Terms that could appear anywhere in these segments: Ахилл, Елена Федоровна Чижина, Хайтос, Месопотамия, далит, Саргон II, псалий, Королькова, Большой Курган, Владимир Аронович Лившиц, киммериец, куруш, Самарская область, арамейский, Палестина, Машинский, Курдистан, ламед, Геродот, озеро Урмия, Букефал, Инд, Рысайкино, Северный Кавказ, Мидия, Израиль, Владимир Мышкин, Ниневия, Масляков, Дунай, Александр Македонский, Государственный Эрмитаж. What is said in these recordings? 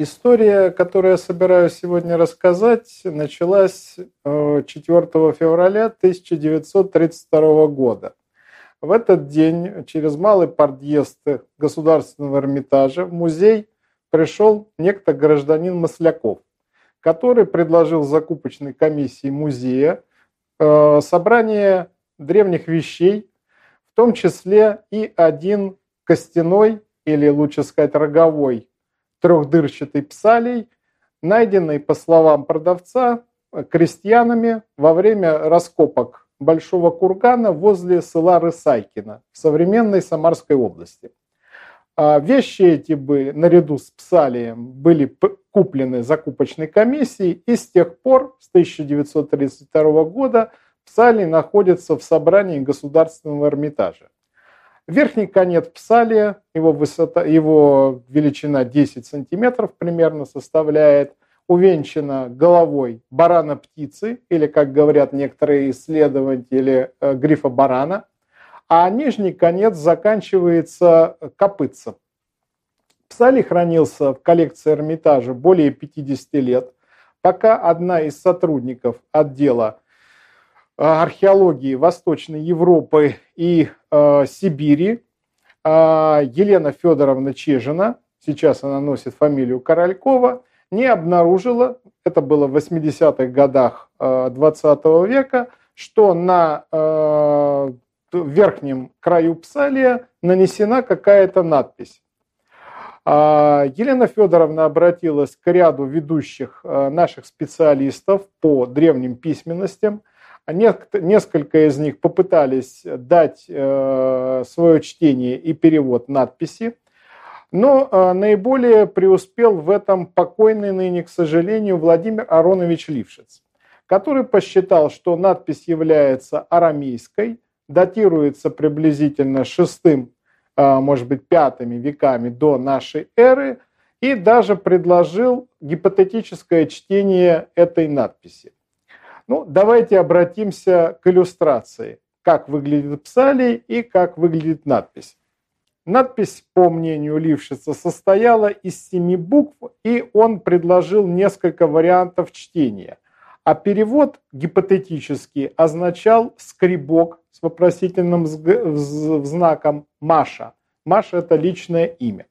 История, которую я собираюсь сегодня рассказать, началась 4 февраля 1932 года. В этот день через малый подъезд Государственного Эрмитажа в музей пришел некто гражданин Масляков, который предложил закупочной комиссии музея собрание древних вещей, в том числе и один костяной, или лучше сказать роговой, трехдырчатый псалий, найденный, по словам продавца, крестьянами во время раскопок Большого Кургана возле села Рысайкино в современной Самарской области. Вещи эти были, наряду с псалием, были куплены закупочной комиссией, и с тех пор, с 1932 года, псалий находится в собрании Государственного Эрмитажа. Верхний конец псалия, его величина 10 сантиметров примерно составляет, увенчана головой барана-птицы, или, как говорят некоторые исследователи, грифа барана, а нижний конец заканчивается копытцем. Псалий хранился в коллекции Эрмитажа более 50 лет, пока одна из сотрудников отдела археологии Восточной Европы и Сибири, Елена Федоровна Чижина, сейчас она носит фамилию Королькова, не обнаружила, это было в 80-х годах 20 века, что на верхнем краю псалия нанесена какая-то надпись. Елена Федоровна обратилась к ряду ведущих наших специалистов по древним письменностям. Несколько из них попытались дать свое чтение и перевод надписи, но наиболее преуспел в этом покойный ныне, к сожалению, Владимир Аронович Лившиц, который посчитал, что надпись является арамейской, датируется приблизительно 6, может быть, 5 веками до нашей эры, и даже предложил гипотетическое чтение этой надписи. Ну, давайте обратимся к иллюстрации, как выглядит псалий и как выглядит надпись. Надпись, по мнению Лившица, состояла из 7 букв, и он предложил несколько вариантов чтения. А перевод гипотетически означал «скребок» с вопросительным знаком «Маша». Маша – это личное имя.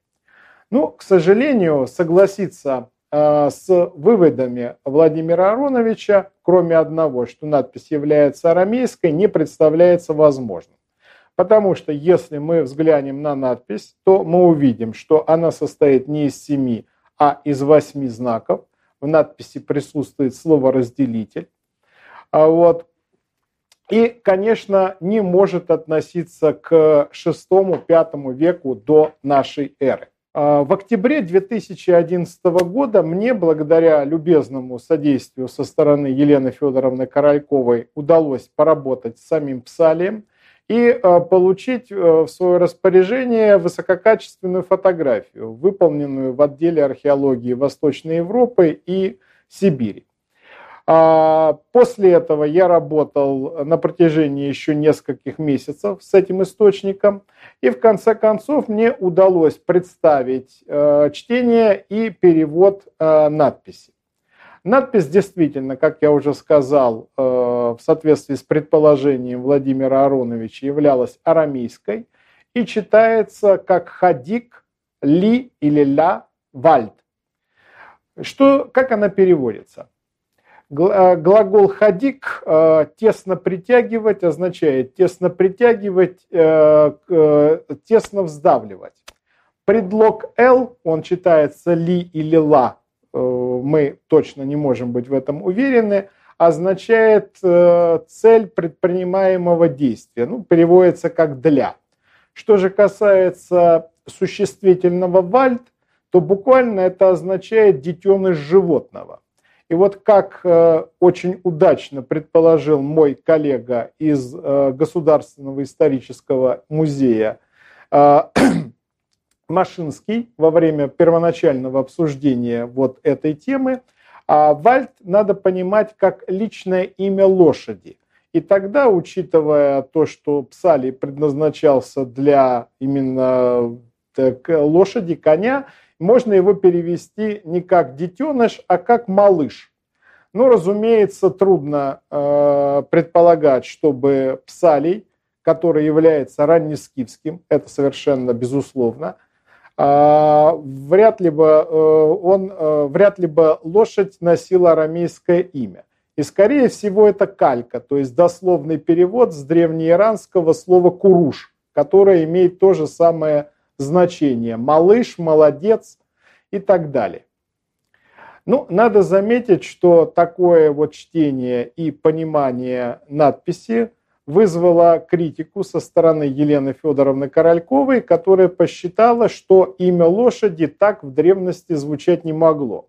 Ну, к сожалению, согласиться с выводами Владимира Ароновича, кроме одного, что надпись является арамейской, не представляется возможным. Потому что если мы взглянем на надпись, то мы увидим, что она состоит не из 7, а из 8 знаков. В надписи присутствует слово «разделитель». Вот. И, конечно, не может относиться к 6-5 веку до нашей эры. В октябре 2011 года мне, благодаря любезному содействию со стороны Елены Федоровны Корольковой, удалось поработать с самим псалием и получить в свое распоряжение высококачественную фотографию, выполненную в отделе археологии Восточной Европы и Сибири. После этого я работал на протяжении еще нескольких месяцев с этим источником, и в конце концов мне удалось представить чтение и перевод надписи. Надпись действительно, как я уже сказал, в соответствии с предположением Владимира Ароновича, являлась арамейской и читается как «хадик», «ли» или «ля», «вальд». Как она переводится? Глагол «хадик» «тесно притягивать» означает «тесно притягивать», «тесно вздавливать». Предлог «л» он читается «ли» или «ла». Мы точно не можем быть в этом уверены, означает цель предпринимаемого действия. Ну, переводится как «для». Что же касается существительного «вальд», то буквально это означает «детеныш животного». И вот как очень удачно предположил мой коллега из Государственного исторического музея Машинский во время первоначального обсуждения вот этой темы, вальд надо понимать как личное имя лошади. И тогда, учитывая то, что псалий предназначался для именно лошади, коня, Можно его перевести не как детеныш, а как малыш. Ну, разумеется, трудно предполагать, чтобы псалий, который является раннескифским, это совершенно безусловно, вряд ли бы лошадь носила арамейское имя. И, скорее всего, это калька, то есть дословный перевод с древнеиранского слова «куруш», которое имеет то же самое значение – малыш, молодец и так далее. Ну, надо заметить, что такое вот чтение и понимание надписи вызвало критику со стороны Елены Федоровны Корольковой, которая посчитала, что имя лошади так в древности звучать не могло.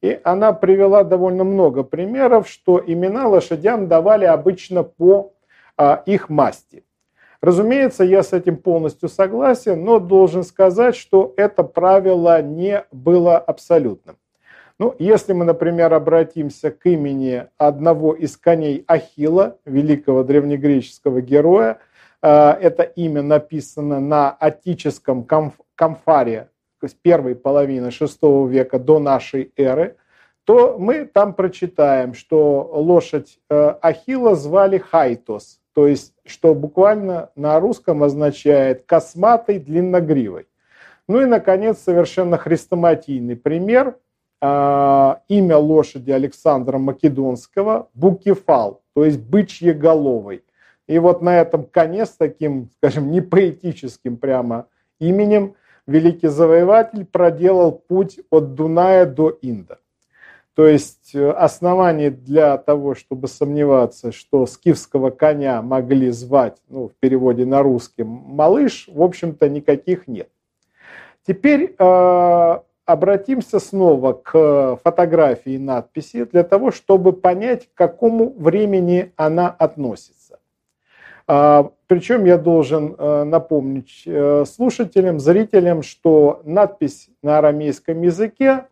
И она привела довольно много примеров, что имена лошадям давали обычно по их масти. Разумеется, я с этим полностью согласен, но должен сказать, что это правило не было абсолютным. Ну, если мы, например, обратимся к имени одного из коней Ахилла, великого древнегреческого героя, это имя написано на аттическом камфаре, то есть первой половины VI века до нашей эры, то мы там прочитаем, что лошадь Ахилла звали Хайтос, то есть, что буквально на русском означает «косматый, длинногривый». Ну и, наконец, совершенно хрестоматийный пример. Имя лошади Александра Македонского – Букефал, то есть «бычьеголовый». И вот на этом коне с таким, скажем, непоэтическим прямо именем великий завоеватель проделал путь от Дуная до Инда. То есть оснований для того, чтобы сомневаться, что скифского коня могли звать, ну, в переводе на русский, малыш, в общем-то, никаких нет. Теперь обратимся снова к фотографии надписи для того, чтобы понять, к какому времени она относится. Причем я должен напомнить слушателям, зрителям, что надпись на арамейском языке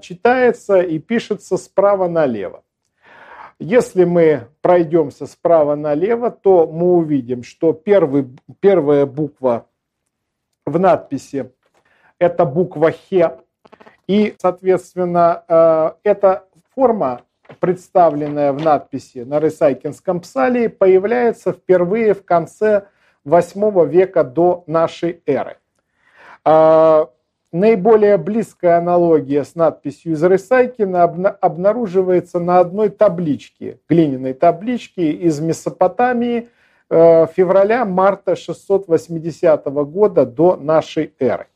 читается и пишется справа налево. Если мы пройдемся справа налево, то мы увидим, что первая буква в надписи – это буква «Хе». И, соответственно, эта форма, представленная в надписи на Рысайкинском псалии, появляется впервые в конце VIII века до нашей эры. Наиболее близкая аналогия с надписью из Рысайкина обнаруживается на одной табличке, глиняной табличке из Месопотамии февраля-марта 680 года до нашей эры.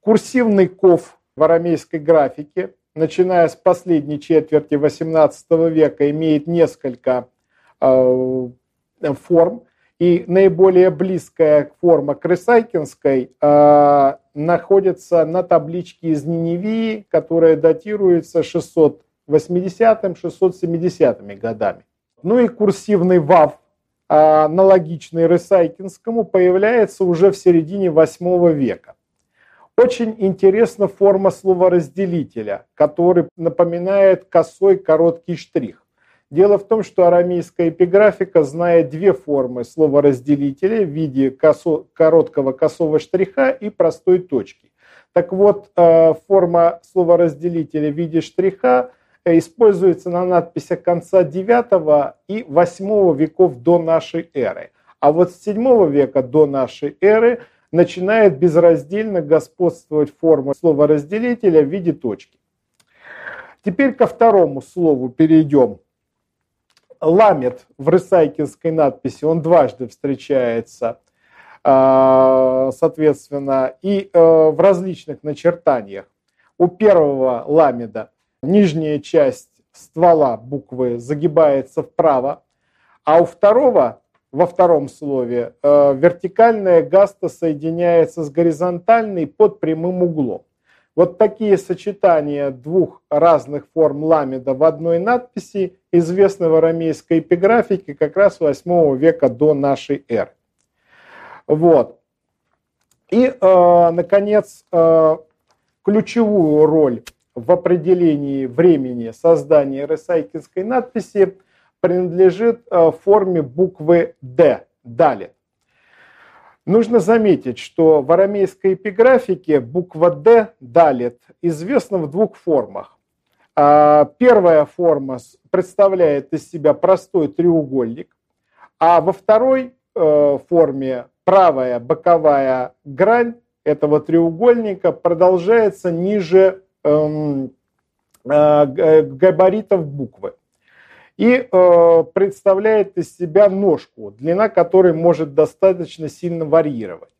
Курсивный ков в арамейской графике, начиная с последней четверти XVIII века, имеет несколько форм, и наиболее близкая форма к рысайкинской находится на табличке из Ниневии, которая датируется 680-670 годами. Ну и курсивный вав, аналогичный рысайкинскому, появляется уже в середине VIII века. Очень интересна форма словоразделителя, который напоминает косой короткий штрих. Дело в том, что арамейская эпиграфика знает две формы словоразделителя в виде короткого косого штриха и простой точки. Так вот, форма словоразделителя в виде штриха используется на надписях конца IX и VIII веков до нашей эры. А вот с VII века до нашей эры начинает безраздельно господствовать форма словоразделителя в виде точки. Теперь ко второму слову перейдем. Ламет в рысайкинской надписи, он дважды встречается, соответственно, и в различных начертаниях. У первого ламеда нижняя часть ствола буквы загибается вправо, а у второго, во втором слове, вертикальная гаста соединяется с горизонтальной под прямым углом. Вот такие сочетания двух разных форм ламеда в одной надписи известны в арамейской эпиграфике как раз VIII века до нашей эры. Вот. И, наконец, ключевую роль в определении времени создания рысайкинской надписи принадлежит форме буквы «Д» – «далит». Нужно заметить, что в арамейской эпиграфике буква «Д» «далит» известна в двух формах. Первая форма представляет из себя простой треугольник, а во второй форме правая боковая грань этого треугольника продолжается ниже габаритов буквы и представляет из себя ножку, длина которой может достаточно сильно варьировать.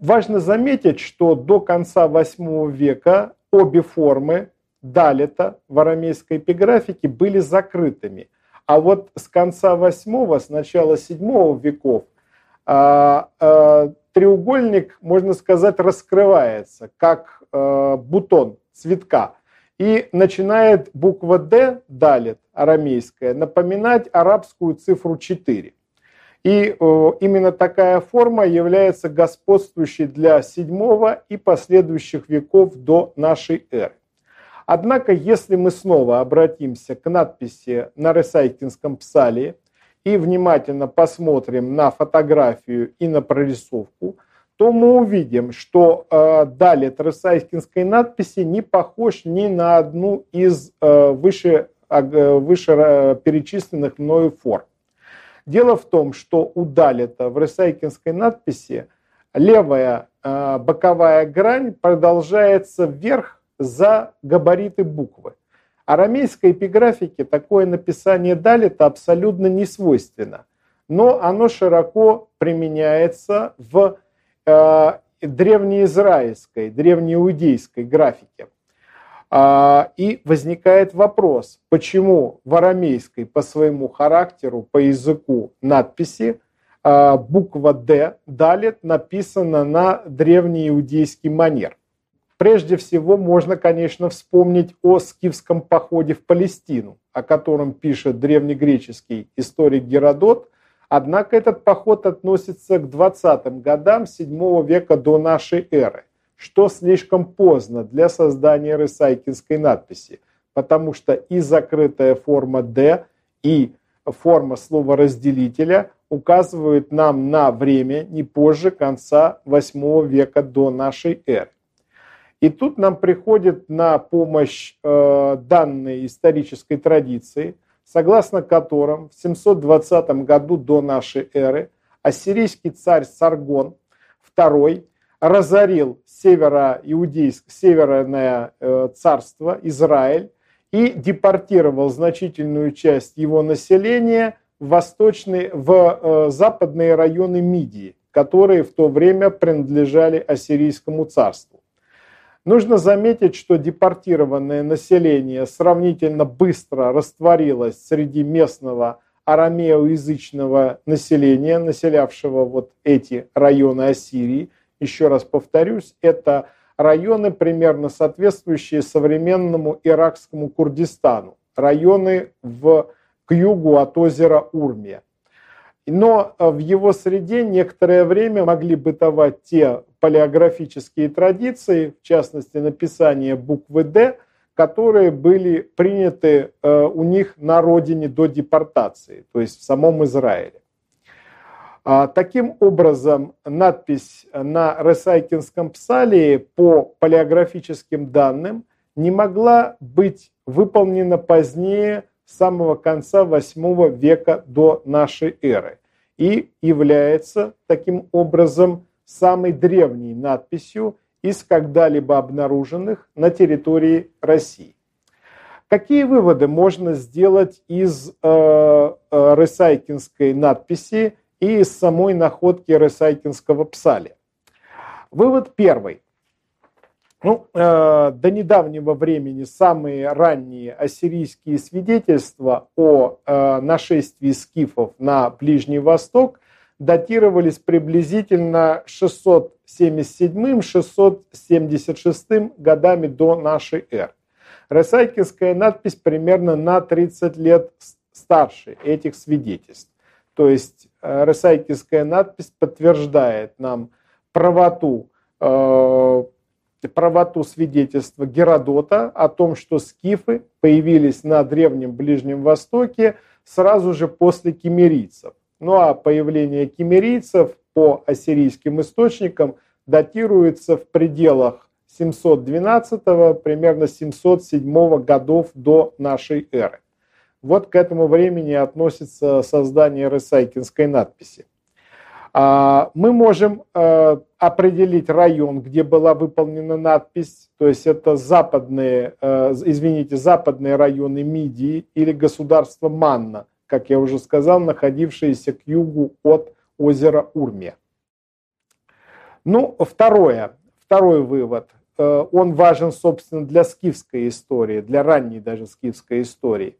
Важно заметить, что до конца VIII века обе формы далита в арамейской эпиграфике были закрытыми, а вот с конца VIII, с начала VII веков треугольник, можно сказать, раскрывается, как бутон цветка, и начинает буква «Д», далит, арамейская, напоминать арабскую цифру 4. И именно такая форма является господствующей для VII и последующих веков до нашей эры. Однако, если мы снова обратимся к надписи на Рысайкинском псалии и внимательно посмотрим на фотографию и на прорисовку, то мы увидим, что далит рысайкинской надписи не похож ни на одну из выше перечисленных мною форм. Дело в том, что у далита в рысайкинской надписи левая боковая грань продолжается вверх за габариты буквы. Арамейской эпиграфике такое написание далита абсолютно не свойственно, но оно широко применяется в древнеизраильской, древнеиудейской графике. И возникает вопрос, почему в арамейской по своему характеру, по языку надписи буква «Д», «далит» написана на древнеиудейский манер. Прежде всего, можно, конечно, вспомнить о скифском походе в Палестину, о котором пишет древнегреческий историк Геродот. Однако этот поход относится к 20-м годам VII века до нашей эры, что слишком поздно для создания рысайкинской надписи, потому что и закрытая форма «Д», и форма слова-разделителя указывают нам на время не позже конца VIII века до нашей эры. И тут нам приходит на помощь данной исторической традиции, согласно которым в 720 году до нашей эры ассирийский царь Саргон II разорил северное царство Израиль и депортировал значительную часть его населения в западные районы Мидии, которые в то время принадлежали ассирийскому царству. Нужно заметить, что депортированное население сравнительно быстро растворилось среди местного арамеоязычного населения, населявшего вот эти районы Ассирии. Еще раз повторюсь, это районы, примерно соответствующие современному иракскому Курдистану, районы к югу от озера Урмия. Но в его среде некоторое время могли бытовать те палеографические традиции, в частности, написание буквы «Д», которые были приняты у них на родине до депортации, то есть в самом Израиле. Таким образом, надпись на Рысайкинском псалии по палеографическим данным не могла быть выполнена позднее с самого конца VIII века до нашей эры и является таким образом самой древней надписью из когда-либо обнаруженных на территории России. Какие выводы можно сделать из рысайкинской надписи и из самой находки рысайкинского псалия? Вывод первый. До недавнего времени самые ранние ассирийские свидетельства о нашествии скифов на Ближний Восток датировались приблизительно 677-676 годами до нашей эры. Рысайкинская надпись примерно на 30 лет старше этих свидетельств. То есть рысайкинская надпись подтверждает нам правоту свидетельства Геродота о том, что скифы появились на Древнем Ближнем Востоке сразу же после киммерийцев. Ну а появление киммерийцев по ассирийским источникам датируется в пределах 712-го, примерно 707-го годов до нашей эры. Вот к этому времени относится создание рысайкинской надписи. Мы можем определить район, где была выполнена надпись, то есть это западные районы Мидии или государства Манна, как я уже сказал, находившиеся к югу от озера Урмия. Ну, второй вывод, он важен, собственно, для скифской истории, для ранней даже скифской истории.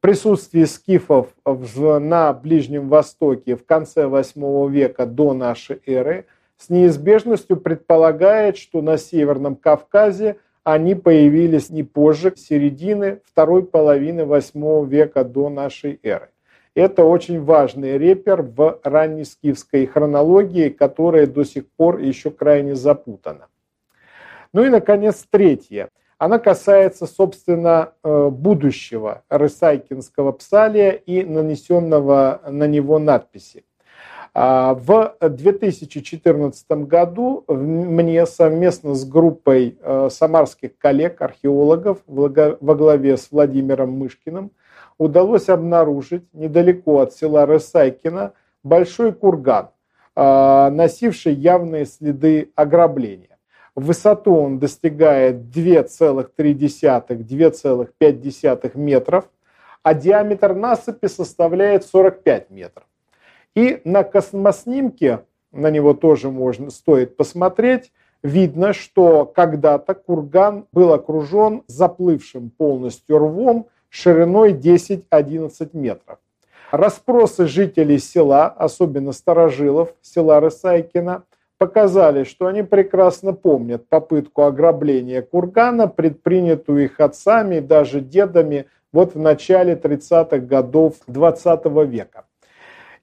Присутствие скифов на Ближнем Востоке в конце VIII века до нашей эры с неизбежностью предполагает, что на Северном Кавказе они появились не позже середины второй половины VIII века до нашей эры. Это очень важный репер в раннескифской хронологии, которая до сих пор еще крайне запутана. Ну и, наконец, третье. Она касается, собственно, будущего рысайкинского псалия и нанесенного на него надписи. В 2014 году мне совместно с группой самарских коллег-археологов во главе с Владимиром Мышкиным удалось обнаружить недалеко от села Рысайкино большой курган, носивший явные следы ограбления. В высоту он достигает 2,3-2,5 метров, а диаметр насыпи составляет 45 метров. И на космоснимке, на него тоже стоит посмотреть, видно, что когда-то курган был окружен заплывшим полностью рвом шириной 10-11 метров. Расспросы жителей села, особенно старожилов села Рысайкино, показали, что они прекрасно помнят попытку ограбления кургана, предпринятую их отцами и даже дедами вот в начале 30-х годов XX века.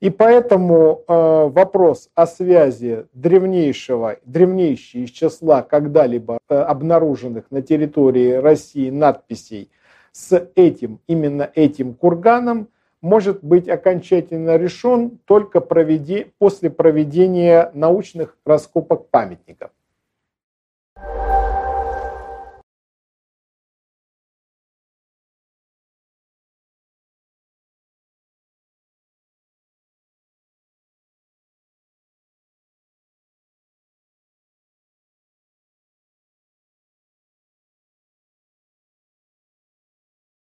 И поэтому вопрос о связи древнейшей из числа когда-либо обнаруженных на территории России надписей с именно этим курганом может быть окончательно решен только после проведения научных раскопок памятников.